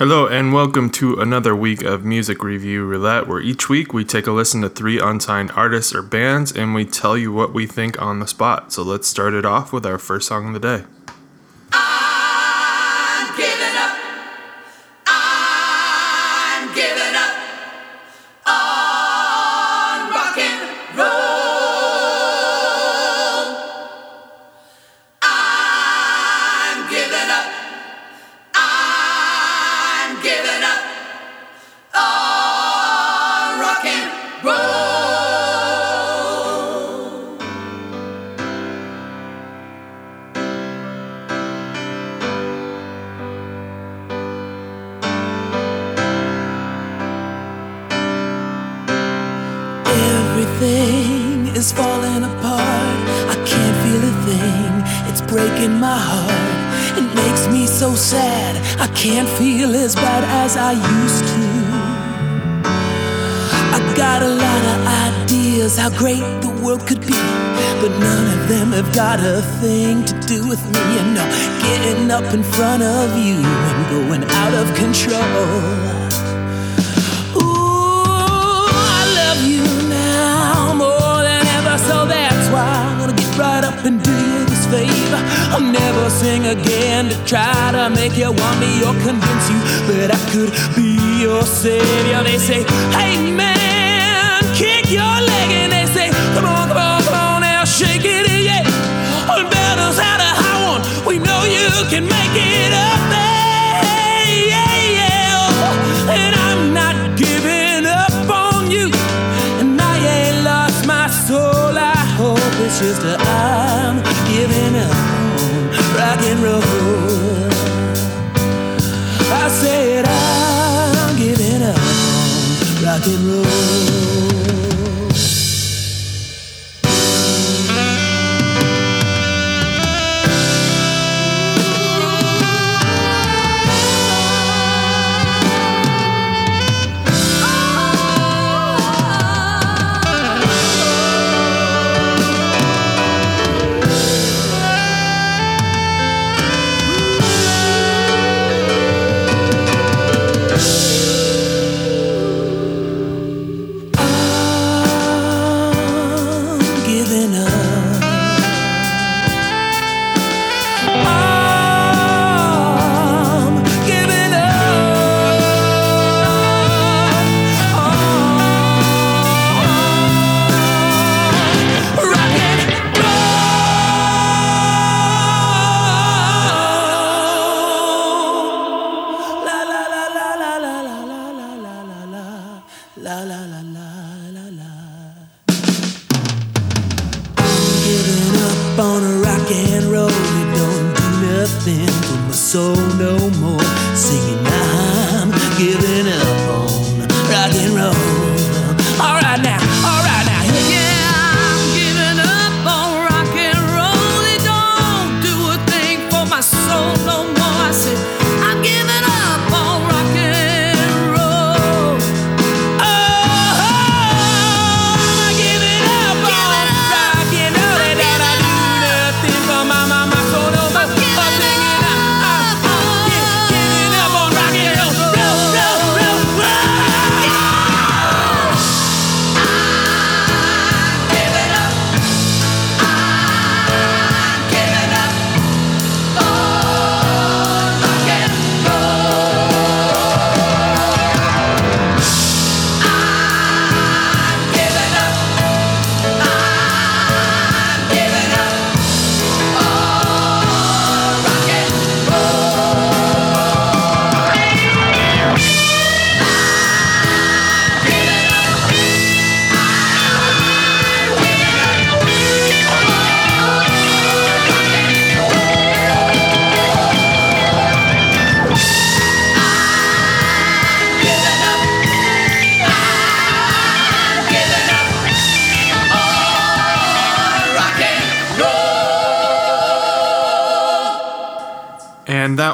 Hello and welcome to another week of Music Review Roulette, where each week we take a listen to three unsigned artists or bands and we tell you what we think on the spot. So let's start it off with our first song of the day. Can't feel as bad as I used to. I got a lot of ideas how great the world could be, but none of them have got a thing to do with me. And no, getting up in front of you and going out of control. Ooh, I love you now more than ever, so that's why I'm gonna get right up and do you this favor. I'll never sing again to try to make you want me or convince you that I could be your savior. They say, hey man, kick your leg, and they say, come on, come on, come on now, shake it, yeah. All the battles out of high one, we know you can make it up there, yeah, yeah. And I'm not giving up on you, and I ain't lost my soul. I hope it's just that I'm giving up. Rock and roll. I said I'm giving up on rock and roll.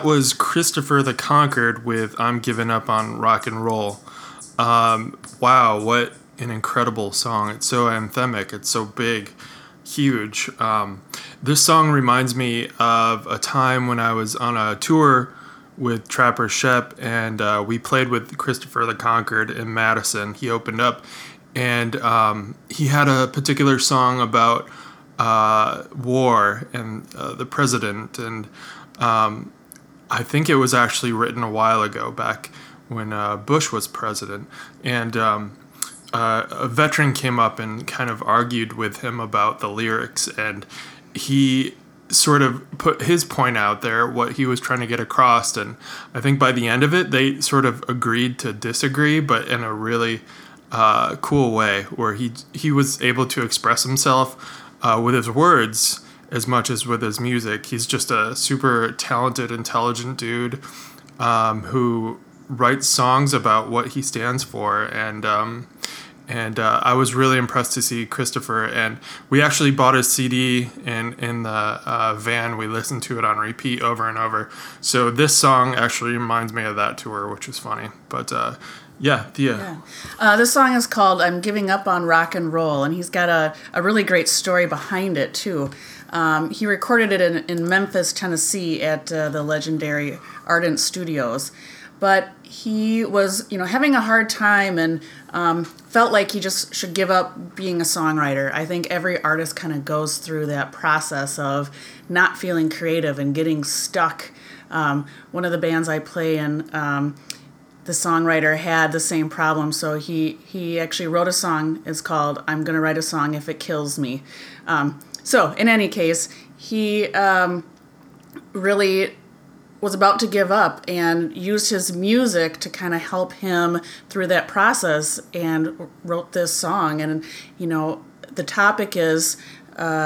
Was Christopher the Conquered with I'm Giving Up on Rock and Roll. Wow, what an incredible song. It's so anthemic, it's so big, huge. This song reminds me of a time when I was on a tour with Trapper Shep, and we played with Christopher the Conquered in Madison. He opened up, and he had a particular song about war and the president, and I think it was actually written a while ago, back when Bush was president, and a veteran came up and kind of argued with him about the lyrics, and he sort of put his point out there, what he was trying to get across, and I think by the end of it, they sort of agreed to disagree, but in a really cool way, where he was able to express himself with his words as much as with his music. He's just a super talented, intelligent dude who writes songs about what he stands for, and I was really impressed to see Christopher, and we actually bought his CD, and in the van we listened to it on repeat over and over. So this song actually reminds me of that tour, which is funny. But yeah, Thea. Yeah. This song is called "I'm Giving Up on Rock and Roll," and he's got a really great story behind it too. He recorded it in Memphis, Tennessee, at the legendary Ardent Studios. But he was, having a hard time and felt like he just should give up being a songwriter. I think every artist kind of goes through that process of not feeling creative and getting stuck. One of the bands I play in, the songwriter had the same problem. So he actually wrote a song. It's called "I'm Gonna Write a Song If It Kills Me." So in any case, he really was about to give up and used his music to kind of help him through that process, and wrote this song. And, the topic is,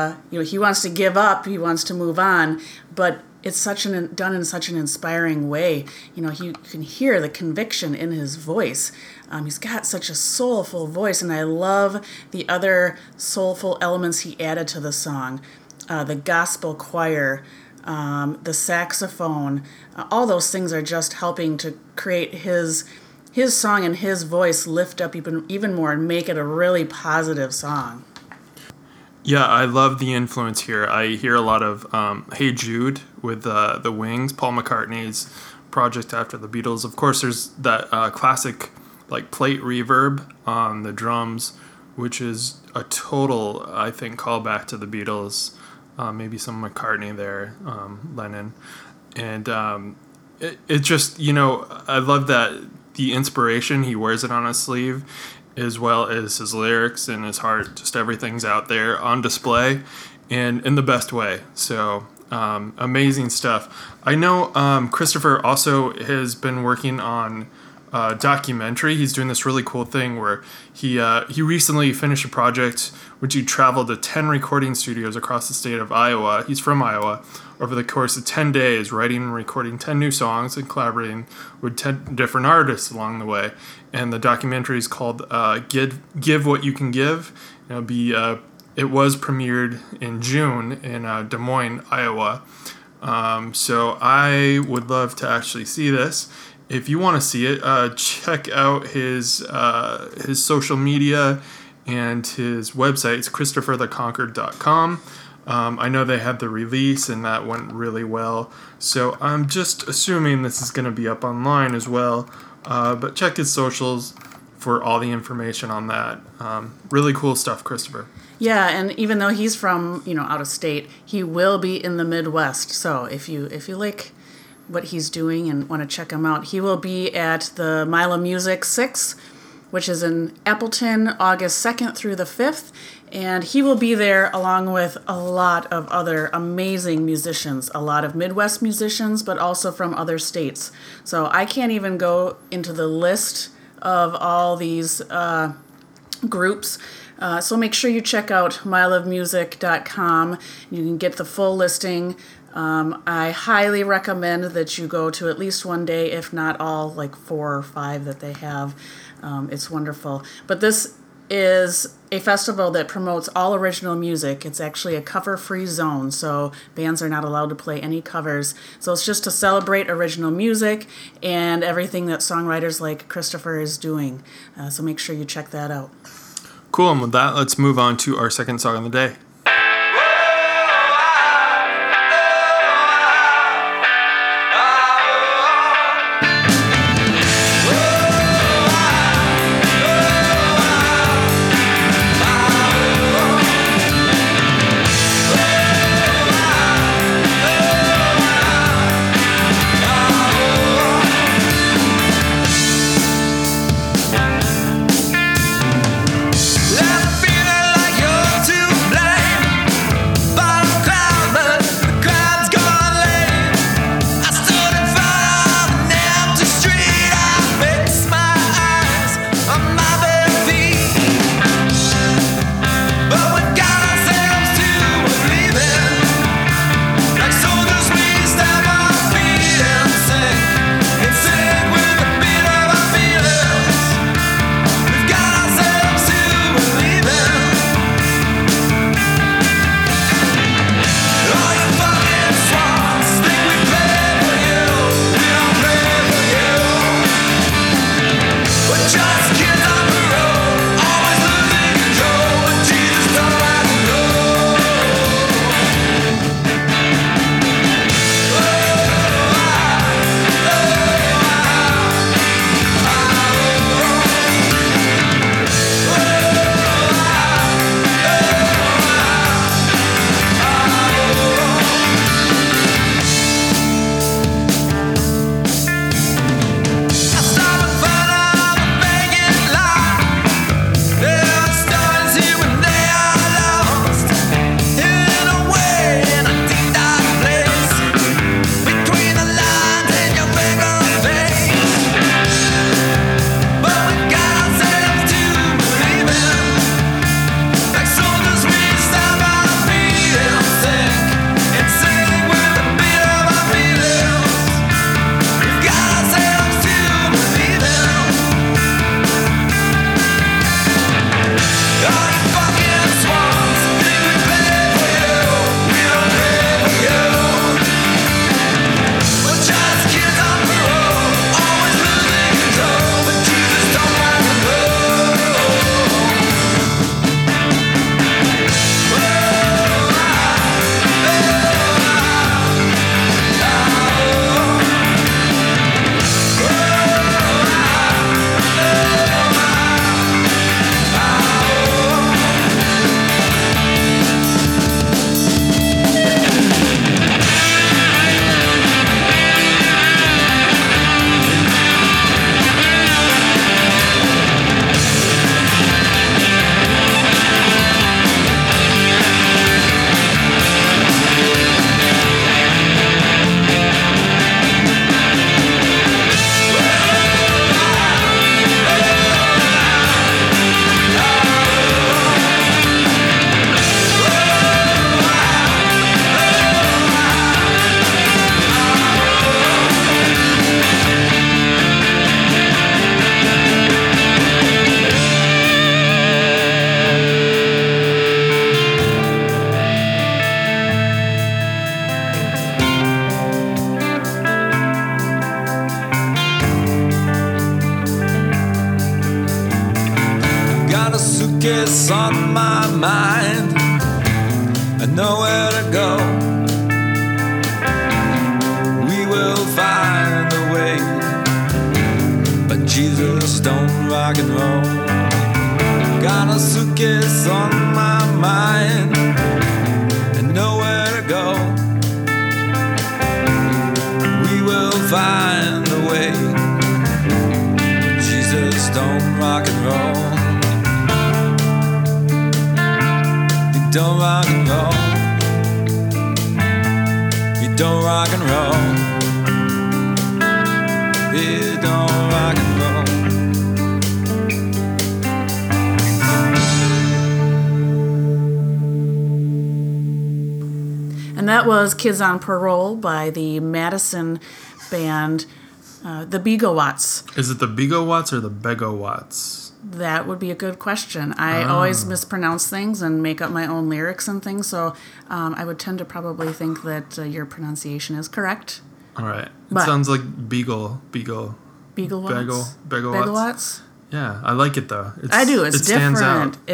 he wants to give up, he wants to move on, but it's done in such an inspiring way. You can hear the conviction in his voice. He's got such a soulful voice, and I love the other soulful elements he added to the song. The gospel choir, the saxophone, all those things are just helping to create his song and his voice lift up even more and make it a really positive song. Yeah, I love the influence here. I hear a lot of Hey Jude with the Wings, Paul McCartney's project after the Beatles. Of course, there's that classic like plate reverb on the drums, which is a total, I think, callback to the Beatles. Maybe some McCartney there, Lennon. And it just, I love that the inspiration, he wears it on his sleeve, as well as his lyrics and his heart. Just everything's out there on display and in the best way. So amazing stuff. I know Christopher also has been working on a documentary. He's doing this really cool thing where he recently finished a project which he traveled to 10 recording studios across the state of Iowa. He's from Iowa. Over the course of 10 days, writing and recording 10 new songs and collaborating with 10 different artists along the way. And the documentary is called Give What You Can Give. It was premiered in June in Des Moines, Iowa. So I would love to actually see this. If you want to see it, check out his social media and his website. It's ChristopherTheConquered.com. I know they had the release, and that went really well. So I'm just assuming this is going to be up online as well. But check his socials for all the information on that. Really cool stuff, Christopher. Yeah, and even though he's from out of state, he will be in the Midwest. So if you like what he's doing and want to check him out, he will be at the Mile of Music 6, which is in Appleton, August 2nd through the 5th. And he will be there along with a lot of other amazing musicians, a lot of Midwest musicians, but also from other states. So I can't even go into the list of all these groups. So make sure you check out mileofmusic.com. You can get the full listing. I highly recommend that you go to at least one day, if not all, like 4 or 5 that they have. It's wonderful. But this is a festival that promotes all original music. It's actually a cover-free zone, so bands are not allowed to play any covers. So it's just to celebrate original music and everything that songwriters like Christopher is doing. So make sure you check that out. Cool, and with that, let's move on to our second song of the day. got a suitcase on my mind and nowhere to go. We will find a way, but Jesus don't rock and roll. Got a suitcase on my mind and nowhere to go. We will find a way, but Jesus don't rock and roll. You don't rock and roll. You don't rock and roll. You don't rock and roll. And that was Kids on Parole by the Madison band, the Bigawatts. Is it the Bigawatts or the Begawatts? That would be a good question. I always mispronounce things and make up my own lyrics and things, so I would tend to probably think that your pronunciation is correct. All right. It sounds like Beagle. Bigawatts? Begawatts? Yeah, I like it, though. I do. It's different.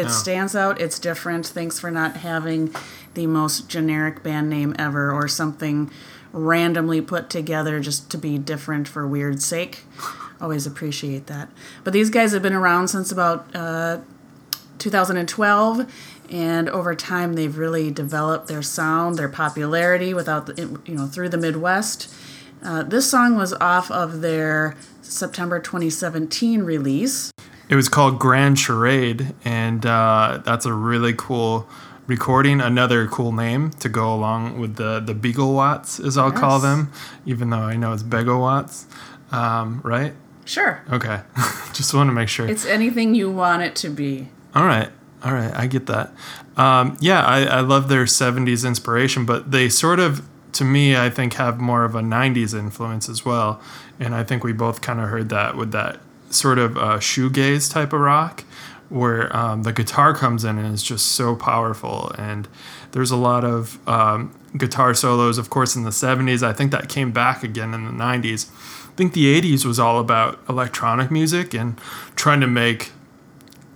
Stands out. It's different. Thanks for not having the most generic band name ever or something randomly put together just to be different for weird sake. Always appreciate that. But these guys have been around since about 2012, and over time they've really developed their sound, their popularity through the Midwest. This song was off of their September 2017 release. It was called Grand Charade, and that's a really cool recording. Another cool name to go along with the Bigawatts, as I'll call them, even though I know it's Begawatts, right? Sure. Okay. Just want to make sure. It's anything you want it to be. All right. I get that. I love their 70s inspiration, but they sort of, to me, I think, have more of a 90s influence as well. And I think we both kind of heard that with that sort of shoegaze type of rock where the guitar comes in and is just so powerful. And there's a lot of guitar solos, of course, in the 70s. I think that came back again in the 90s. I think the 80s was all about electronic music and trying to make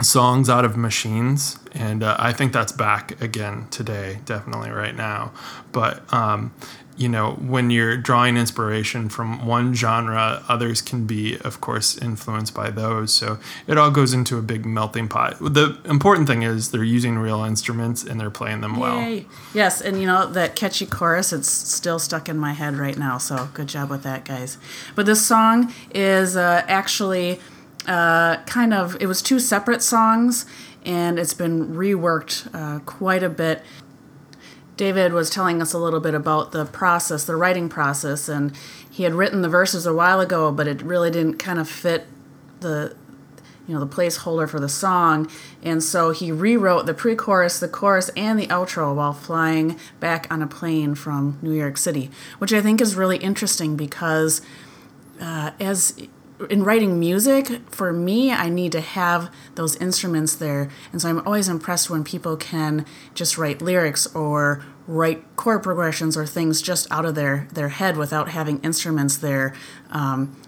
songs out of machines, and I think that's back again today, definitely right now. But when you're drawing inspiration from one genre, others can be, of course, influenced by those, so it all goes into a big melting pot. The important thing is they're using real instruments and they're playing them well. Yes, and that catchy chorus, it's still stuck in my head right now, so good job with that, guys. But this song is actually it was two separate songs, and it's been reworked quite a bit. David was telling us a little bit about the process, the writing process, and he had written the verses a while ago, but it really didn't kind of fit the placeholder for the song, and so he rewrote the pre-chorus, the chorus, and the outro while flying back on a plane from New York City, which I think is really interesting because in writing music, for me, I need to have those instruments there. And so I'm always impressed when people can just write lyrics or write chord progressions or things just out of their head without having instruments there.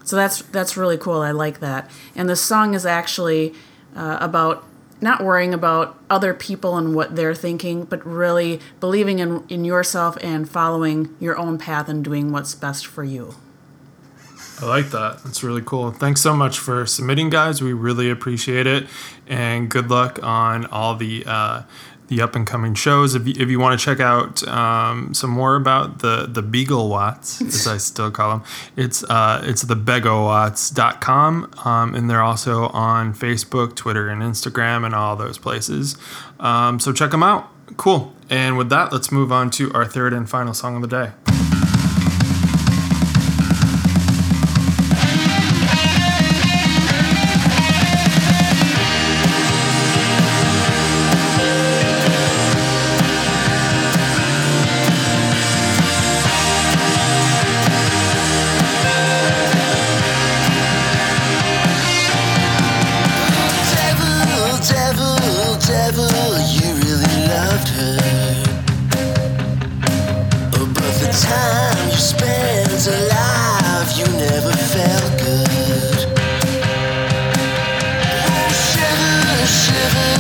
So that's really cool. I like that. And the song is actually about not worrying about other people and what they're thinking, but really believing in yourself and following your own path and doing what's best for you. I like that. That's really cool. Thanks so much for submitting, guys. We really appreciate it. And good luck on all the up-and-coming shows. If you want to check out some more about the Bigawatts, as I still call them, it's thebegawatts.com. And they're also on Facebook, Twitter, and Instagram, and all those places. So check them out. Cool. And with that, let's move on to our third and final song of the day. Shiver, shiver.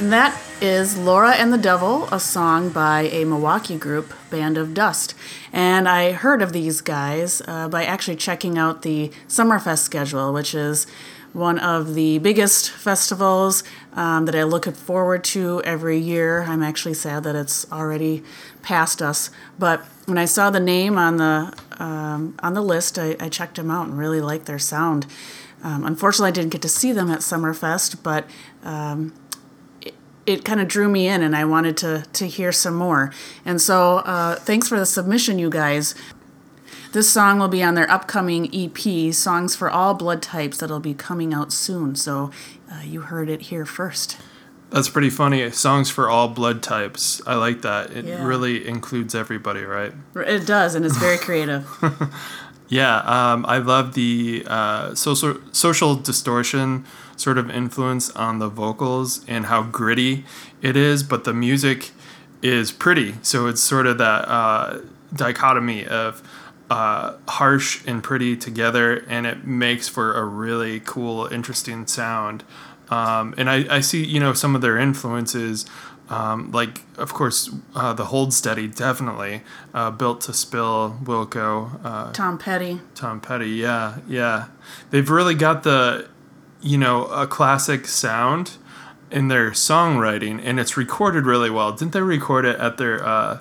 And that is Laura and the Devil, a song by a Milwaukee group, Band of Dust. And I heard of these guys by actually checking out the Summerfest schedule, which is one of the biggest festivals that I look forward to every year. I'm actually sad that it's already past us. But when I saw the name on the list, I checked them out and really liked their sound. Unfortunately, I didn't get to see them at Summerfest, but it kind of drew me in, and I wanted to hear some more. And so thanks for the submission, you guys. This song will be on their upcoming EP, Songs for All Blood Types, that'll be coming out soon. So you heard it here first. That's pretty funny. Songs for All Blood Types. I like that. It really includes everybody, right? It does, and it's very creative. I love the social distortion sort of influence on the vocals and how gritty it is, but the music is pretty. So it's sort of that dichotomy of harsh and pretty together, and it makes for a really cool, interesting sound. And I see, some of their influences, like, of course, The Hold Steady, definitely. Built to Spill, Wilco. Tom Petty, yeah. They've really got the, a classic sound in their songwriting, and it's recorded really well. Didn't they record it at their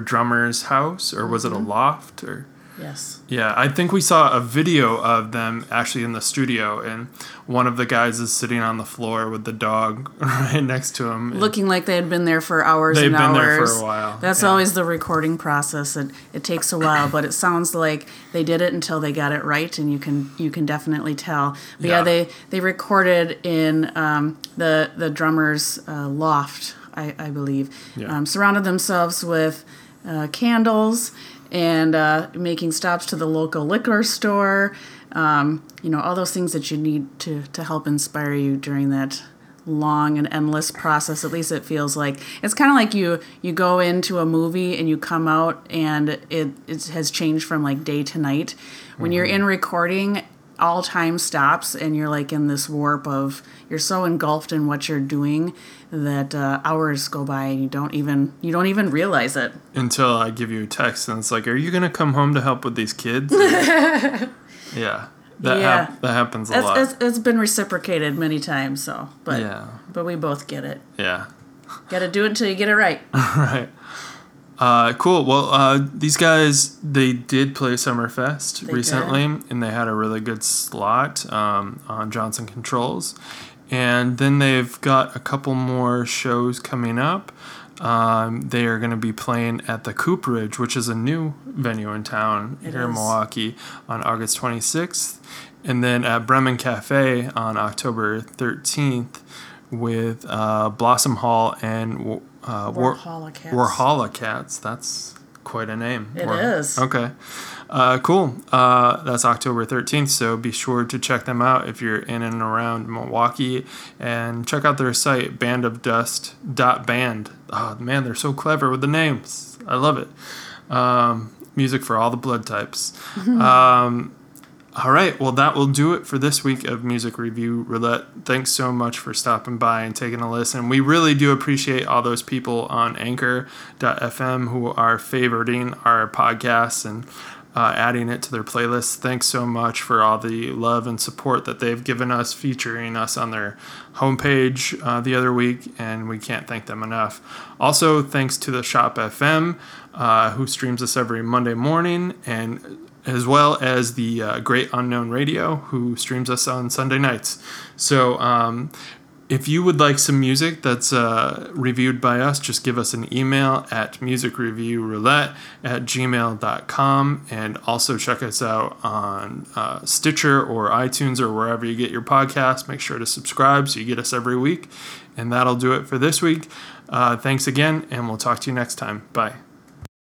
drummer's house, or was it a loft? Or yes. Yeah, I think we saw a video of them actually in the studio, and one of the guys is sitting on the floor with the dog right next to him. Looking like they had been there for hours and hours. They've been there for a while. That's always the recording process. It takes a while, but it sounds like they did it until they got it right, and you can definitely tell. But they recorded in the drummer's loft, I believe. Yeah. Surrounded themselves with candles and making stops to the local liquor store. All those things that you need to help inspire you during that long and endless process. At least it feels like. It's kind of like you go into a movie and you come out and it has changed from like day to night. When you're in recording, all time stops and you're like in this warp of you're so engulfed in what you're doing that hours go by and you don't even realize it until I give you a text and it's like, are you gonna come home to help with these kids? That happens a lot. It's been reciprocated many times, so but we both get it. Gotta do it until you get it right. Cool. Well, these guys, they did play Summerfest recently, and they had a really good slot on Johnson Controls. And then they've got a couple more shows coming up. They are going to be playing at the Cooperage, which is a new venue in town in Milwaukee, on August 26th. And then at Bremen Cafe on October 13th with Blossom Hall and War Valhalla Cats. War Valhalla Cats. That's quite a name. It is. Okay. Cool. That's October 13th, so be sure to check them out if you're in and around Milwaukee. And check out their site, bandofdust.band. Oh, man, they're so clever with the names. I love it. Music for all the blood types. All right, well, that will do it for this week of Music Review Roulette. Thanks so much for stopping by and taking a listen. We really do appreciate all those people on Anchor.fm who are favoriting our podcasts and adding it to their playlists. Thanks so much for all the love and support that they've given us, featuring us on their homepage the other week, and we can't thank them enough. Also, thanks to The Shop FM, who streams us every Monday morning, and as well as the Great Unknown Radio, who streams us on Sunday nights. So if you would like some music that's reviewed by us, just give us an email at musicreviewroulette@gmail.com. And also check us out on Stitcher or iTunes or wherever you get your podcasts. Make sure to subscribe so you get us every week. And that'll do it for this week. Thanks again, and we'll talk to you next time. Bye.